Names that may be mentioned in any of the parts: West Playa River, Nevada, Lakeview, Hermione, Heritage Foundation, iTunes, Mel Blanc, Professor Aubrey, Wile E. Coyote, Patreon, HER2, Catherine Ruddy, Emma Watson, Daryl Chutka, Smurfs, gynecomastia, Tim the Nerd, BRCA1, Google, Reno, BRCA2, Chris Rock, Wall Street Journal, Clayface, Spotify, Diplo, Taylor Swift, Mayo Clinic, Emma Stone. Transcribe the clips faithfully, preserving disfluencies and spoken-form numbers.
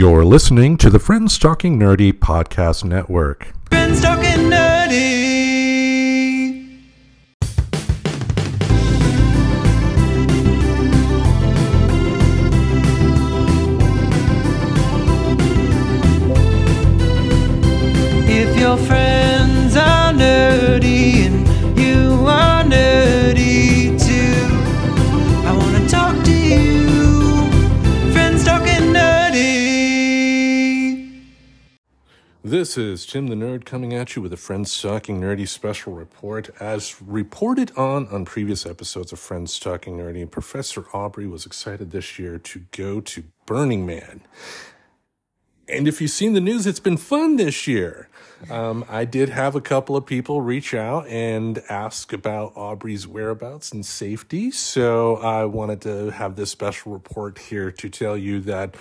You're listening to the Friends Talking Nerdy podcast network. Friends Talking Nerdy! If your friends are nerdy and you are nerdy too, I want to talk to you. Friends Talking Nerdy! This is Tim the Nerd coming at you with a Friends Talking Nerdy special report. As reported on on previous episodes of Friends Talking Nerdy, Professor Aubrey was excited this year to go to Burning Man. And if you've seen the news, it's been fun this year. Um, I did have a couple of people reach out and ask about Aubrey's whereabouts and safety. So I wanted to have this special report here to tell you that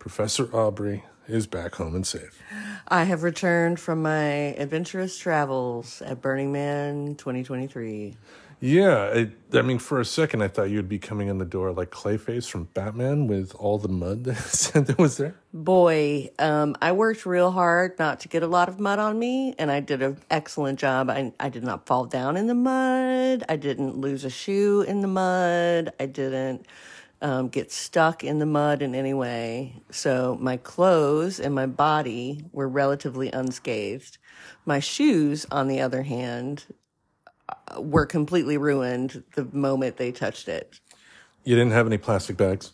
Professor Aubrey is back home and safe. I have returned from my adventurous travels at Burning Man twenty twenty-three. Yeah, it, I mean, for a second, I thought you'd be coming in the door like Clayface from Batman with all the mud that was there. Boy, um, I worked real hard not to get a lot of mud on me, and I did an excellent job. I, I did not fall down in the mud. I didn't lose a shoe in the mud. I didn't um, get stuck in the mud in any way. So my clothes and my body were relatively unscathed. My shoes, on the other hand, were completely ruined the moment they touched it. You didn't have any plastic bags?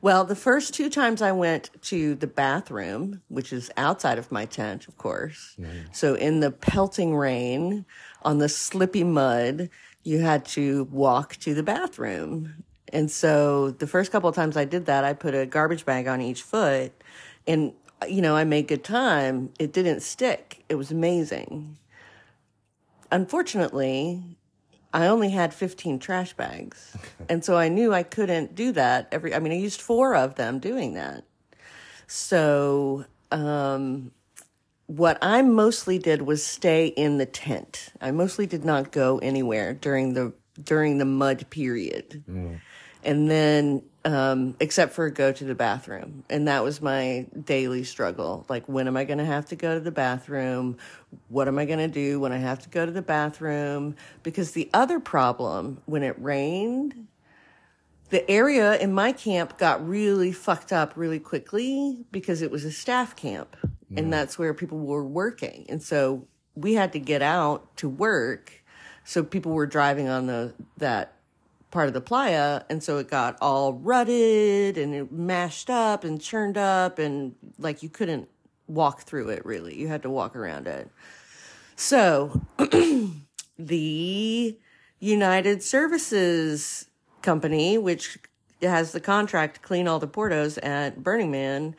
Well, the first two times I went to the bathroom, which is outside of my tent, of course. Mm. So in the pelting rain, on the slippy mud, you had to walk to the bathroom. And so the first couple of times I did that, I put a garbage bag on each foot. And, you know, I made good time. It didn't stick. It was amazing. Unfortunately, I only had fifteen trash bags, and so I knew I couldn't do that every, I mean, I used four of them doing that. So um, what I mostly did was stay in the tent. I mostly did not go anywhere during the during the mud period, mm. and then um, except for go to the bathroom, and that was my daily struggle. Like, when am I going to have to go to the bathroom? What am I going to do when I have to go to the bathroom? Because the other problem, when it rained, the area in my camp got really fucked up really quickly because it was a staff camp, yeah. and that's where people were working. And so we had to get out to work. So people were driving on the that part of the playa, and so it got all rutted and it mashed up and churned up, and like you couldn't walk through it really. You had to walk around it. So the United Services Company, which has the contract to clean all the portos at Burning Man,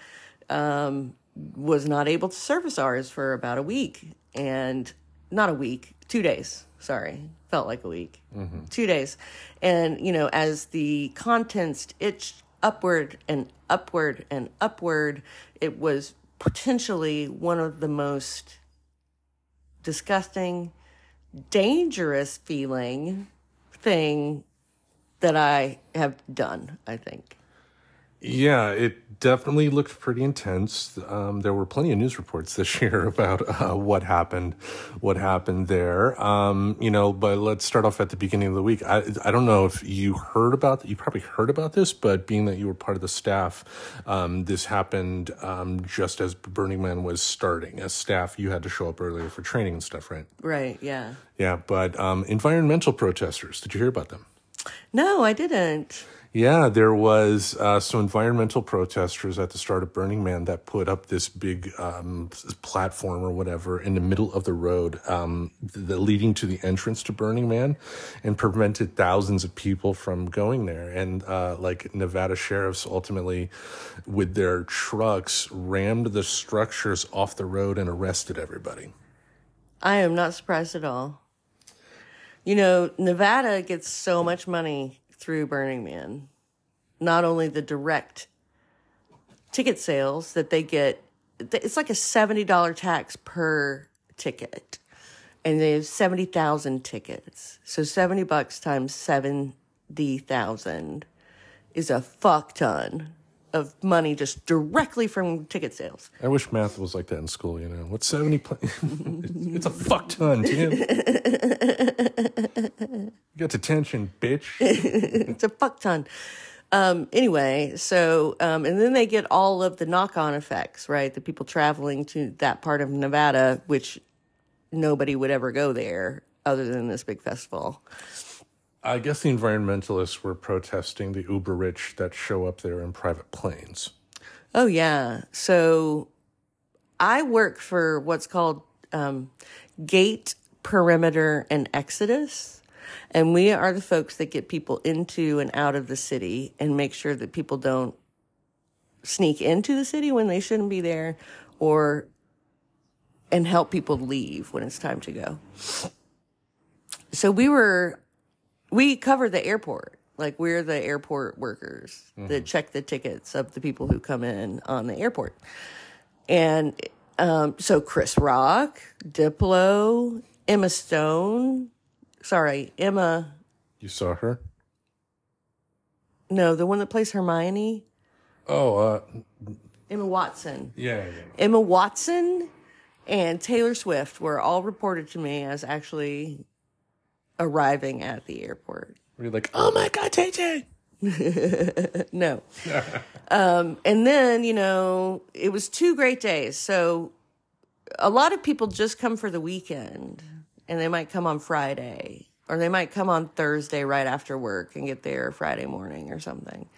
um, was not able to service ours for about a week. And not a week, two days. Sorry, felt like a week, mm-hmm. two days. And, you know, as the contents itched upward and upward and upward, it was potentially one of the most disgusting, dangerous feeling thing that I have done, I think. Yeah, it definitely looked pretty intense. Um, there were plenty of news reports this year about uh, what happened, what happened there. Um, you know, but let's start off at the beginning of the week. I I don't know if you heard about, you probably heard about this, but being that you were part of the staff, um, this happened um, just as Burning Man was starting. As staff, you had to show up earlier for training and stuff, right? Right, yeah. Yeah, but um, environmental protesters, did you hear about them? No, I didn't. Yeah, there was uh, some environmental protesters at the start of Burning Man that put up this big um, platform or whatever in the middle of the road, um, the, leading to the entrance to Burning Man, and prevented thousands of people from going there. And uh, like Nevada sheriffs ultimately, with their trucks, rammed the structures off the road and arrested everybody. I am not surprised at all. You know, Nevada gets so much money through Burning Man, not only the direct ticket sales that they get, it's like a seventy dollars tax per ticket, and they have seventy thousand tickets. So seventy bucks times seventy thousand is a fuck ton. of money just directly from ticket sales. I wish math was like that in school, you know. What's seventy? Pl- it's a fuck ton, Tim. You got detention, bitch. It's a fuck ton. Um, anyway, so, um, and then they get all of the knock-on effects, right? The people traveling to that part of Nevada, which nobody would ever go there other than this big festival. I guess the environmentalists were protesting the uber-rich that show up there in private planes. Oh, yeah. So I work for what's called um, Gate, Perimeter, and Exodus. And we are the folks that get people into and out of the city and make sure that people don't sneak into the city when they shouldn't be there, or and help people leave when it's time to go. So we were... We cover the airport. Like, we're the airport workers mm-hmm. that check the tickets of the people who come in on the airport. And um, so Chris Rock, Diplo, Emma Stone. Sorry, Emma. You saw her? No, the one that plays Hermione. Oh. Uh, Emma Watson. Yeah, yeah. Emma Watson and Taylor Swift were all reported to me as actually... arriving at the airport. Were you like, oh my God, Tay-Tay? No. um, and then, you know, it was two great days. So a lot of people just come for the weekend, and they might come on Friday, or they might come on Thursday right after work and get there Friday morning or something.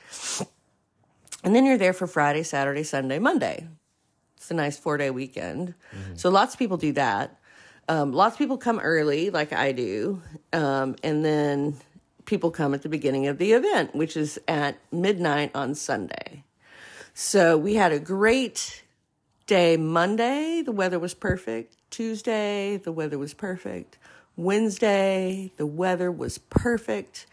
And then you're there for Friday, Saturday, Sunday, Monday. It's a nice four-day weekend. Mm-hmm. So lots of people do that. Um, lots of people come early, like I do, um, and then people come at the beginning of the event, which is at midnight on Sunday. So we had a great day Monday. The weather was perfect. Tuesday, the weather was perfect. Wednesday, the weather was perfect.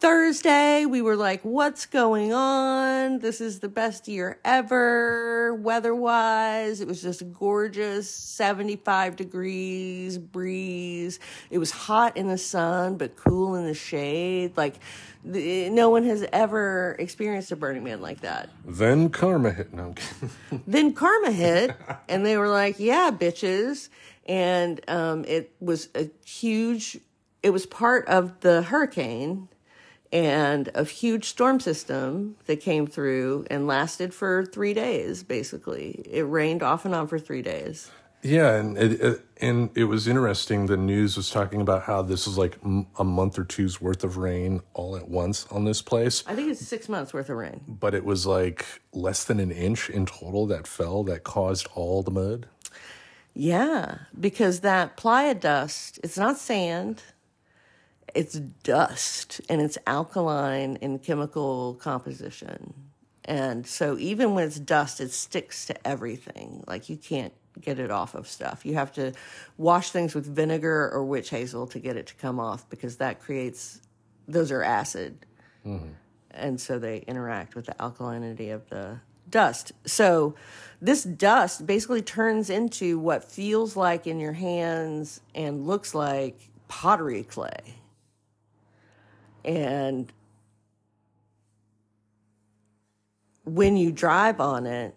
Thursday, we were like, what's going on? This is the best year ever, weather-wise. It was just gorgeous, seventy-five degrees, breeze. It was hot in the sun, but cool in the shade. Like, the, no one has ever experienced a Burning Man like that. Then karma hit. No, I'm kidding. Then karma hit, and they were like, yeah, bitches. And um, it was a huge... It was part of the hurricane and a huge storm system that came through and lasted for three days, basically. It rained off and on for three days. Yeah, and it, it, and it was interesting. The news was talking about how this was like a month or two's worth of rain all at once on this place. I think it's six months worth of rain. But it was like less than an inch in total that fell that caused all the mud. Yeah, because that playa dust, it's not sand. It's dust, and it's alkaline in chemical composition. And so even when it's dust, it sticks to everything. Like, you can't get it off of stuff. You have to wash things with vinegar or witch hazel to get it to come off, because that creates, those are acid. Mm-hmm. And so they interact with the alkalinity of the dust. So this dust basically turns into what feels like in your hands and looks like pottery clay. And when you drive on it,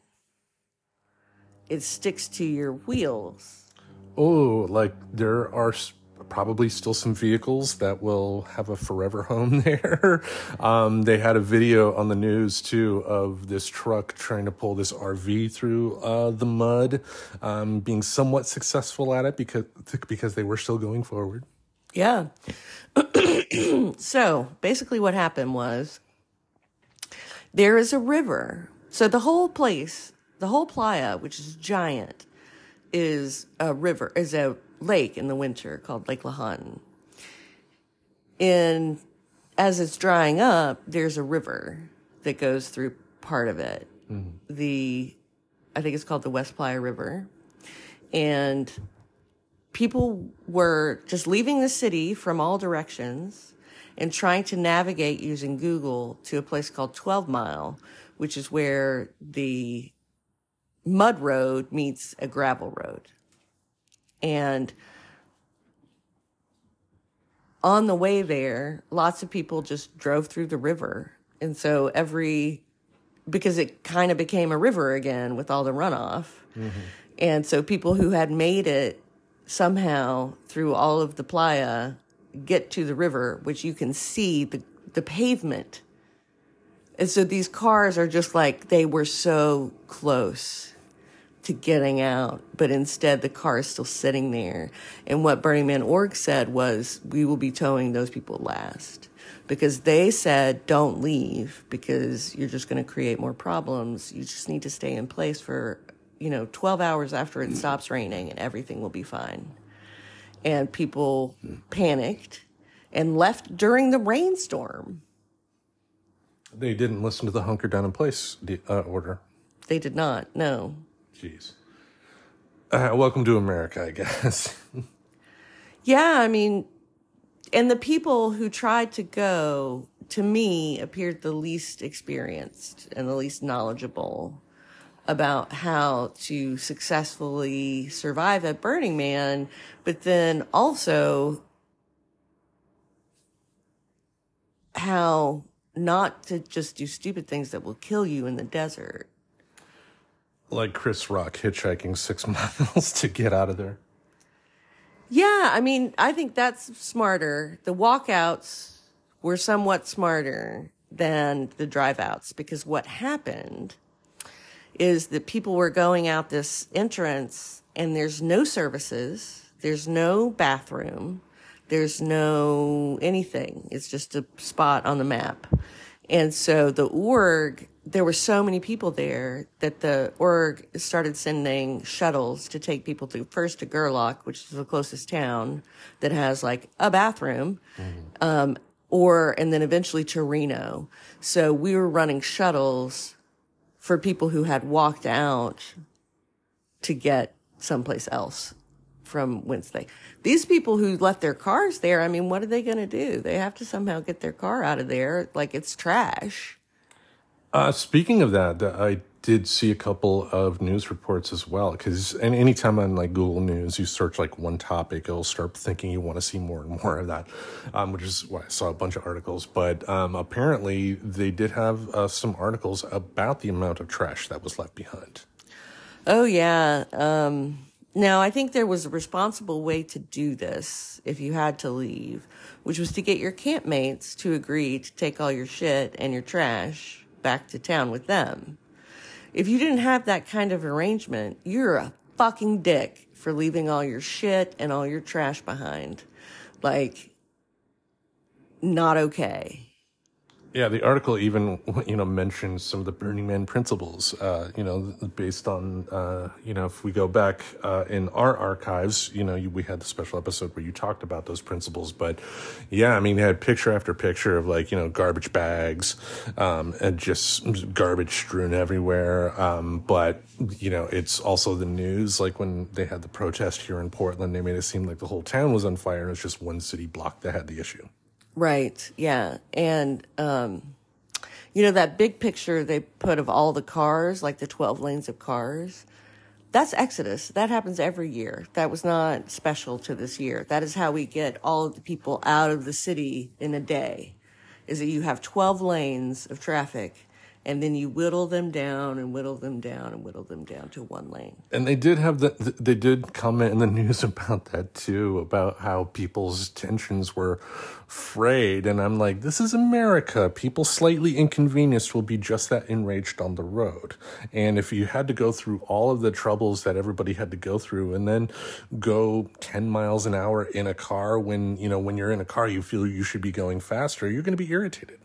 it sticks to your wheels. Oh, like there are probably still some vehicles that will have a forever home there. Um, they had a video on the news, too, of this truck trying to pull this R V through uh, the mud, um, being somewhat successful at it because because they were still going forward. Yeah. So basically what happened was there is a river. So the whole place, the whole playa, which is giant, is a river, is a lake in the winter called Lake Lahontan. And as it's drying up, there's a river that goes through part of it. Mm-hmm. The, I think it's called the West Playa River. And people were just leaving the city from all directions and trying to navigate using Google to a place called twelve mile, which is where the mud road meets a gravel road. And on the way there, lots of people just drove through the river. And so every because it kind of became a river again with all the runoff. Mm-hmm. And so people who had made it somehow through all of the playa get to the river, which you can see the, the pavement. And so these cars are just like, they were so close to getting out, but instead the car is still sitting there. And what Burning Man Org said was, we will be towing those people last. Because they said, don't leave, because you're just going to create more problems. You just need to stay in place for, you know, twelve hours after it stops raining, and everything will be fine. And people panicked and left during the rainstorm. They didn't listen to the hunker down in place uh, order. They did not, no. Jeez. Uh, welcome to America, I guess. Yeah, I mean, and the people who tried to go, to me, appeared the least experienced and the least knowledgeable about how to successfully survive at Burning Man, but then also how not to just do stupid things that will kill you in the desert. Like Chris Rock hitchhiking six miles to get out of there. Yeah, I mean, I think that's smarter. The walkouts were somewhat smarter than the driveouts, because what happened is that people were going out this entrance and there's no services, there's no bathroom, there's no anything. It's just a spot on the map. And so the org, there were so many people there that the org started sending shuttles to take people to, first to Gerlach, which is the closest town that has like a bathroom, mm-hmm. um, or, and then eventually to Reno. So we were running shuttles for people who had walked out to get someplace else from Wednesday. These people who left their cars there, I mean, what are they going to do? They have to somehow get their car out of there. Like, it's trash. Uh, speaking of that, I did see a couple of news reports as well. Because anytime on like Google News, you search like one topic, it'll start thinking you want to see more and more of that, um, which is why I saw a bunch of articles. But um, apparently they did have uh, some articles about the amount of trash that was left behind. Oh, yeah. Um, now, I think there was a responsible way to do this if you had to leave, which was to get your campmates to agree to take all your shit and your trash back to town with them. If you didn't have that kind of arrangement, you're a fucking dick for leaving all your shit and all your trash behind. Like, not okay. Yeah, the article even, you know, mentions some of the Burning Man principles, uh, you know, based on, uh, you know, if we go back uh, in our archives, you know, you, we had the special episode where you talked about those principles. But, yeah, I mean, they had picture after picture of, like, you know, garbage bags um, and just garbage strewn everywhere. Um, but, you know, it's also the news. Like, when they had the protest here in Portland, they made it seem like the whole town was on fire. And it's just one city block that had the issue. Right, yeah. And, um, you know, that big picture they put of all the cars, like the twelve lanes of cars, that's Exodus. That happens every year. That was not special to this year. That is how we get all of the people out of the city in a day, is that you have twelve lanes of traffic, and then you whittle them down and whittle them down and whittle them down to one lane. And they did have the, they did comment in the news about that too, about how people's tensions were frayed. And I'm like, this is America. People slightly inconvenienced will be just that enraged on the road. And if you had to go through all of the troubles that everybody had to go through and then go ten miles an hour in a car, when, you know, when you're in a car, you feel you should be going faster, you're going to be irritated.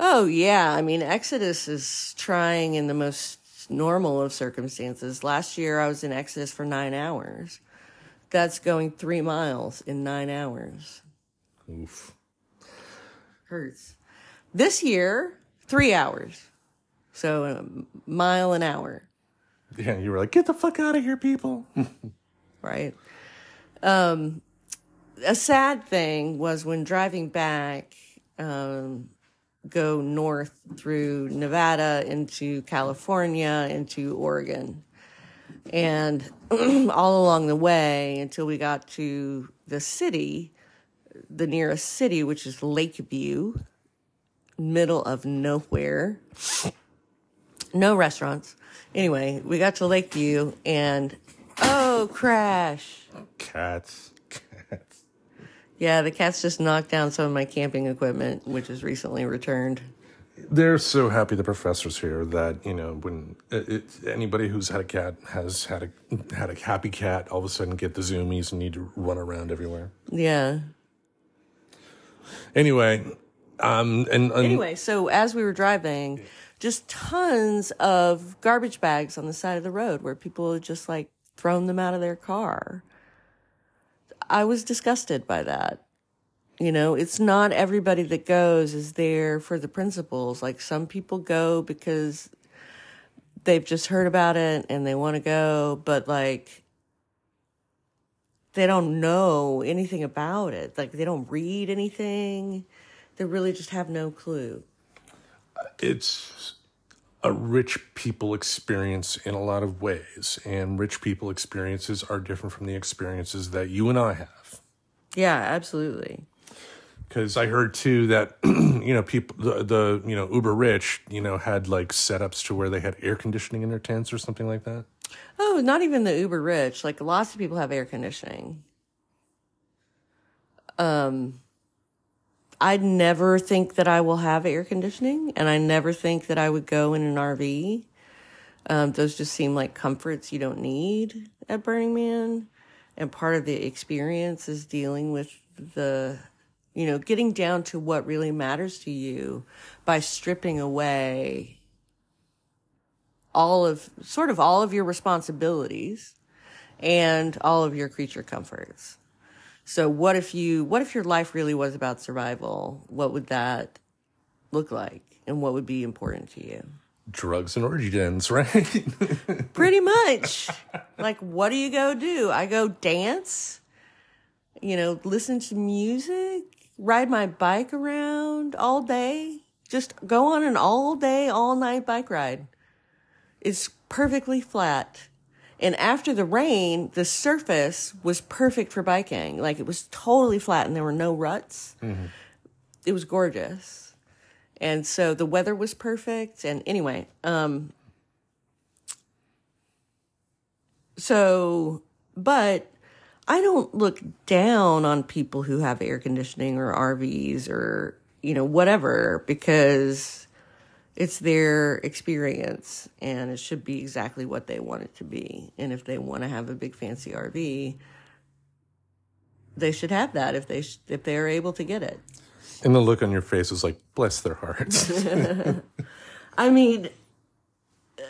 Oh, yeah. I mean, Exodus is trying in the most normal of circumstances. Last year, I was in Exodus for nine hours. That's going three miles in nine hours. Oof. Hurts. This year, three hours. So a mile an hour. Yeah, you were like, get the fuck out of here, people. Right. Um, a sad thing was when driving back... Um, go north through Nevada into California, into Oregon. And all along the way until we got to the city, the nearest city, which is Lakeview, middle of nowhere. No restaurants. Anyway, we got to Lakeview and, oh, crash. Cats. Cats. Yeah, the cats just knocked down some of my camping equipment, which is recently returned. They're so happy the professor's here that, you know, when it, it, anybody who's had a cat has had a had a happy cat all of a sudden get the zoomies and need to run around everywhere. Yeah. Anyway. Um, and, and Anyway, so as we were driving, just tons of garbage bags on the side of the road where people had just, like, thrown them out of their car. I was disgusted by that. You know, it's not everybody that goes is there for the principles. Like, some people go because they've just heard about it and they want to go, but, like, they don't know anything about it. Like, they don't read anything. They really just have no clue. It's a rich people experience in a lot of ways, and rich people experiences are different from the experiences that you and I have. Yeah, absolutely. Because I heard too that, you know, people, the, the, you know, uber rich, you know, had like setups to where they had air conditioning in their tents or something like that. Oh, not even the uber rich. Like, lots of people have air conditioning. Um, I never think that I will have air conditioning, and I never think that I would go in an R V. Um, those just seem like comforts you don't need at Burning Man. And part of the experience is dealing with the, you know, getting down to what really matters to you by stripping away all of, sort of all of your responsibilities and all of your creature comforts. So what if you, what if your life really was about survival? What would that look like? And what would be important to you? Drugs and orgy dens, right? Pretty much. Like, what do you go do? I go dance, you know, listen to music, ride my bike around all day. Just go on an all day, all night bike ride. It's perfectly flat. And after the rain, the surface was perfect for biking. Like, it was totally flat and there were no ruts. Mm-hmm. It was gorgeous. And so the weather was perfect. And anyway, um, so, but I don't look down on people who have air conditioning or R Vs or, you know, whatever, because it's their experience and it should be exactly what they want it to be. And if they want to have a big fancy R V, they should have that if they, sh- if they're able to get it. And the look on your face was like, bless their hearts. I mean, uh,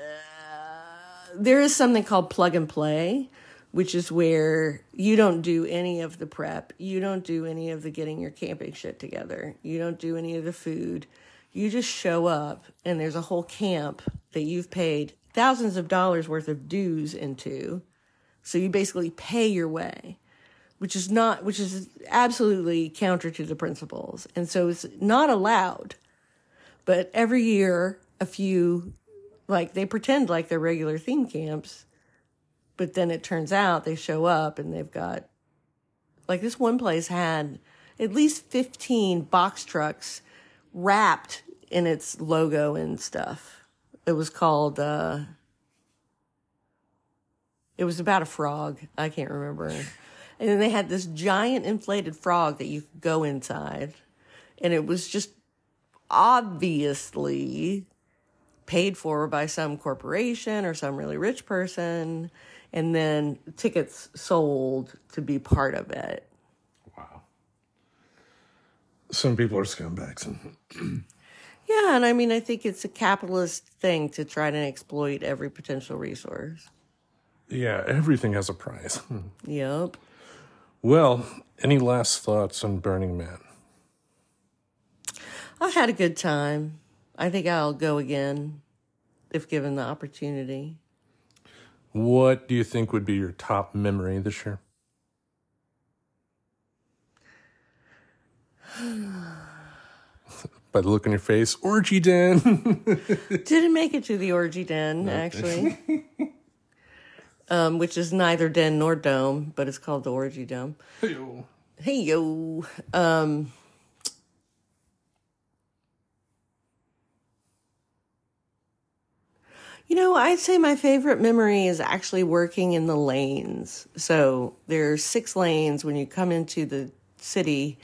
there is something called plug and play, which is where you don't do any of the prep. You don't do any of the getting your camping shit together. You don't do any of the food. You just show up, and there's a whole camp that you've paid thousands of dollars worth of dues into. So you basically pay your way. Which is not, which is absolutely counter to the principles. And so it's not allowed. But every year, a few, like, they pretend like they're regular theme camps, but then it turns out they show up and they've got, like, this one place had at least fifteen box trucks wrapped in its logo and stuff. It was called, uh, it was about a frog. I can't remember. And then they had this giant inflated frog that you could go inside. And it was just obviously paid for by some corporation or some really rich person. And then tickets sold to be part of it. Wow. Some people are scumbags. And yeah, and I mean, I think it's a capitalist thing to try to exploit every potential resource. Yeah, everything has a price. Yep. Well, any last thoughts on Burning Man? I had a good time. I think I'll go again if given the opportunity. What do you think would be your top memory this year? By the look on your face, orgy den. Didn't make it to the orgy den, no, actually. Um, which is neither den nor dome, but it's called the Orgy Dome. Hey yo. Hey yo. Um, You know, I'd say my favorite memory is actually working in the lanes. So there are six lanes when you come into the city,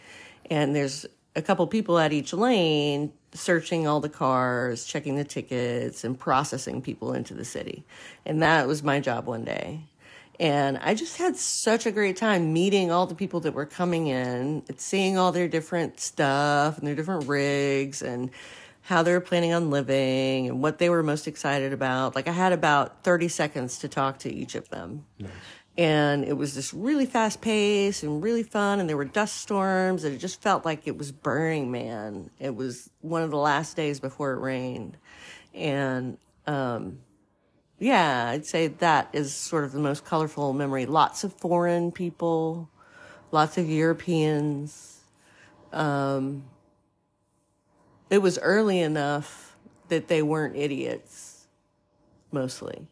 and there's a couple people at each lane searching all the cars, checking the tickets, and processing people into the city. And that was my job one day. And I just had such a great time meeting all the people that were coming in, and seeing all their different stuff and their different rigs and how they were planning on living and what they were most excited about. Like, I had about thirty seconds to talk to each of them. Nice. And it was just really fast paced and really fun. And there were dust storms, and it just felt like it was Burning Man. It was one of the last days before it rained. And, um, yeah, I'd say that is sort of the most colorful memory. Lots of foreign people, lots of Europeans, um, it was early enough that they weren't idiots, mostly.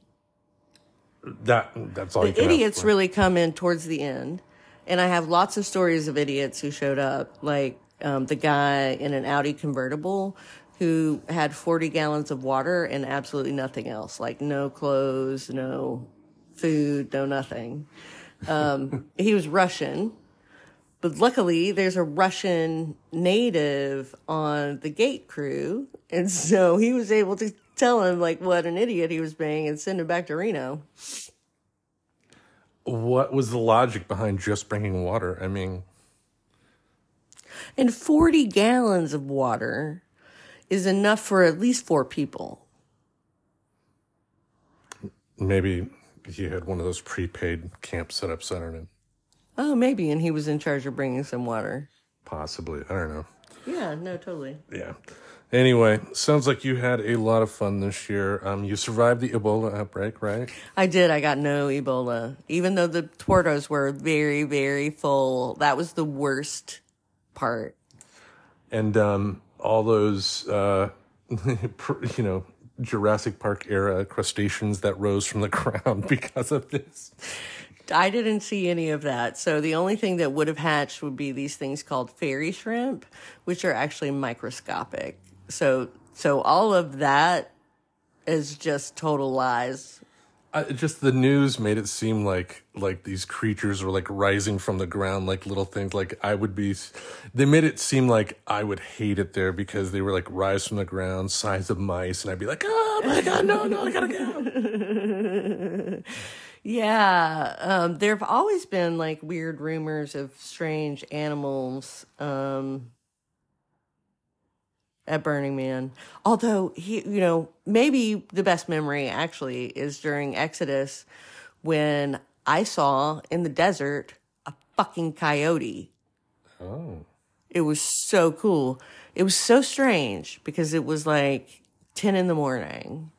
That that's all. The you can idiots ask for. Really come in towards the end, and I have lots of stories of idiots who showed up, like um, the guy in an Audi convertible who had forty gallons of water and absolutely nothing else, like no clothes, no food, no nothing. Um, he was Russian. But luckily, there's a Russian native on the Gate crew, and so he was able to tell him, like, what an idiot he was being and send him back to Reno. What was the logic behind just bringing water? I mean... And forty gallons of water is enough for at least four people. Maybe he had one of those prepaid camp setups, I don't know. Oh, maybe, and he was in charge of bringing some water. Possibly. I don't know. Yeah, no, totally. Yeah. Anyway, sounds like you had a lot of fun this year. Um, you survived the Ebola outbreak, right? I did. I got no Ebola, even though the Tuertos were very, very full. That was the worst part. And um, all those, uh, you know, Jurassic Park-era crustaceans that rose from the ground because of this. I didn't see any of that. So the only thing that would have hatched would be these things called fairy shrimp, which are actually microscopic. So so all of that is just total lies. I, just the news made it seem like like these creatures were like rising from the ground, like little things. Like I would be, they made it seem like I would hate it there because they were like rise from the ground, size of mice, and I'd be like, oh my God, no, no, I gotta go. Yeah, um, there have always been like weird rumors of strange animals um, at Burning Man. Although, he, you know, maybe the best memory actually is during Exodus when I saw in the desert a fucking coyote. Oh. It was so cool. It was so strange because it was like ten in the morning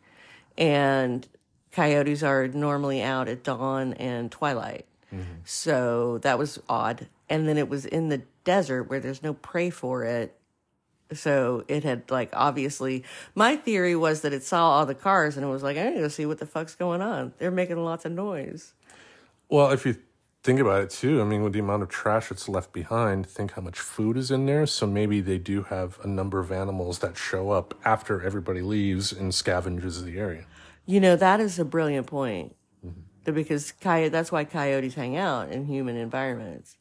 and... Coyotes are normally out at dawn and twilight. Mm-hmm. So that was odd. And then it was in the desert where there's no prey for it. So it had, like, obviously... My theory was that it saw all the cars and it was like, I need to go see what the fuck's going on. They're making lots of noise. Well, if you think about it, too, I mean, with the amount of trash that's left behind, think how much food is in there. So maybe they do have a number of animals that show up after everybody leaves and scavenges the area. You know, that is a brilliant point. Mm-hmm. Because coy- that's why coyotes hang out in human environments.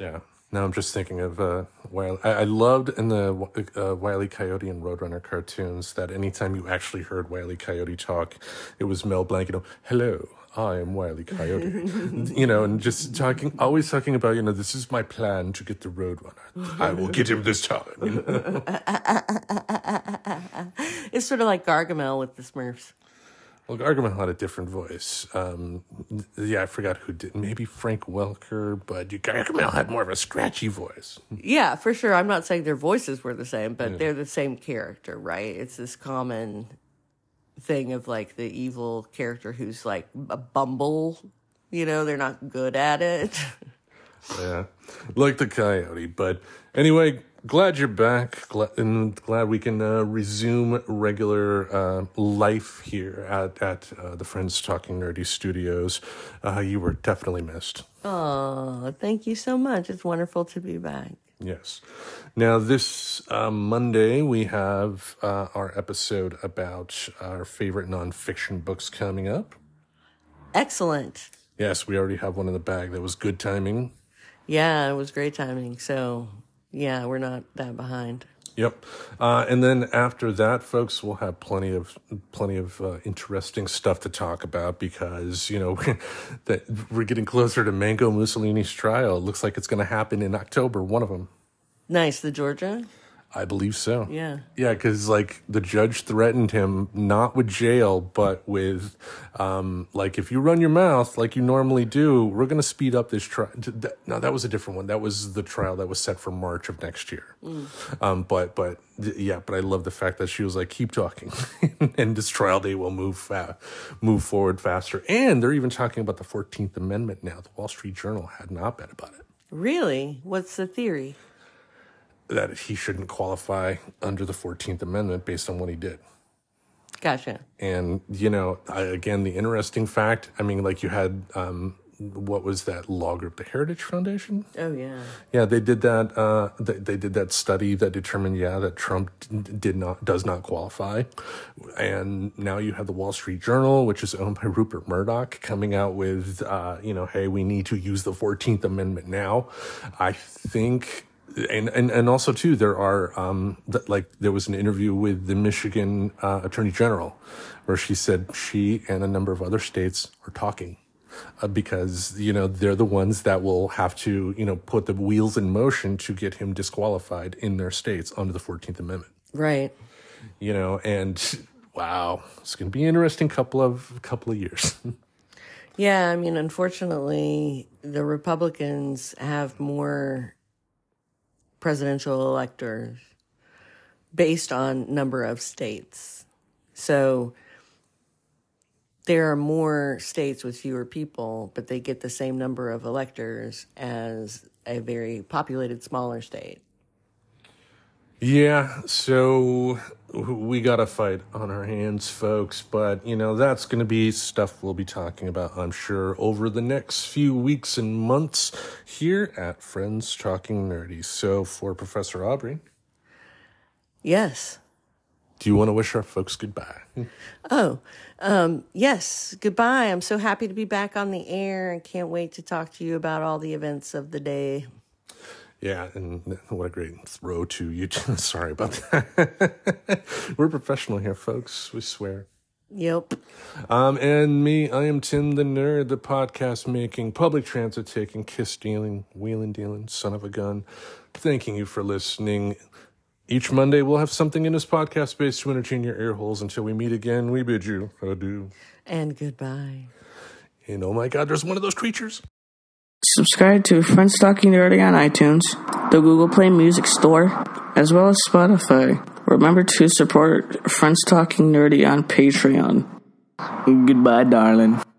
Yeah. Now I'm just thinking of uh, Wile. I-, I loved in the uh, Wile E. Coyote and Roadrunner cartoons that anytime you actually heard Wile E. Coyote talk, it was Mel Blanc, you know, hello. I am Wile E. Coyote, you know, and just talking, always talking about, you know, this is my plan to get the Roadrunner. I will get him this time. You know? It's sort of like Gargamel with the Smurfs. Well, Gargamel had a different voice. Um, yeah, I forgot who did. Maybe Frank Welker, but Gargamel had more of a scratchy voice. Yeah, for sure. I'm not saying their voices were the same, but yeah. They're the same character, right? It's this common... thing of like the evil character who's like a bumble, you know, they're not good at it. Yeah, like the coyote. But anyway, glad you're back, glad, and glad we can uh, resume regular uh, life here at, at uh, the Friends Talking Nerdy Studios. Uh, you were definitely missed. Oh, thank you so much. It's wonderful to be back. Yes. Now, this uh, Monday, we have uh, our episode about our favorite nonfiction books coming up. Excellent. Yes, we already have one in the bag. That was good timing. Yeah, it was great timing. So, yeah, we're not that behind. Yep. Uh, and then after that, folks, we'll have plenty of plenty of uh, interesting stuff to talk about because, you know, that we're getting closer to Mango Mussolini's trial. It looks like it's going to happen in October, one of them. Nice. The Georgia? I believe so. Yeah. Yeah, because, like, the judge threatened him not with jail, but with, um, like, if you run your mouth like you normally do, we're going to speed up this trial. No, that was a different one. That was the trial that was set for March of next year. Mm. Um, but, but, yeah, but I love the fact that she was like, keep talking, and this trial date will move fa- move forward faster. And they're even talking about the fourteenth Amendment now. The Wall Street Journal had an op-ed about it. Really? What's the theory? That he shouldn't qualify under the fourteenth Amendment based on what he did. Gotcha. And, you know, I, again, the interesting fact, I mean, like you had, um, what was that law group, the Heritage Foundation? Oh, yeah. Yeah, they did that, uh, they, they did that study that determined, yeah, that Trump did not, does not qualify. And now you have the Wall Street Journal, which is owned by Rupert Murdoch, coming out with, uh, you know, hey, we need to use the fourteenth Amendment now. I think... And, and and also, too, there are, um th- like, there was an interview with the Michigan uh, Attorney General where she said she and a number of other states are talking uh, because, you know, they're the ones that will have to, you know, put the wheels in motion to get him disqualified in their states under the fourteenth Amendment. Right. You know, and, wow, it's going to be an interesting couple of couple of years. Yeah, I mean, unfortunately, the Republicans have more... presidential electors based on number of states. So there are more states with fewer people, but they get the same number of electors as a very populated smaller state. Yeah, so we got a fight on our hands, folks. But, you know, that's going to be stuff we'll be talking about, I'm sure, over the next few weeks and months here at Friends Talking Nerdy. So for Professor Aubrey. Yes. Do you want to wish our folks goodbye? Oh, um, yes. Goodbye. I'm so happy to be back on the air and can't wait to talk to you about all the events of the day. Yeah, and what a great throw to you. Sorry about that. We're professional here, folks. We swear. Yep. Um, and me, I am Tim the Nerd, the podcast making, public transit taking, kiss stealing, wheeling dealing, son of a gun. Thanking you for listening. Each Monday, we'll have something in this podcast space to entertain your ear holes until we meet again. We bid you adieu. And goodbye. And oh my God, there's one of those creatures. Subscribe to Friends Talking Nerdy on iTunes, the Google Play Music Store, as well as Spotify. Remember to support Friends Talking Nerdy on Patreon. Goodbye, darling.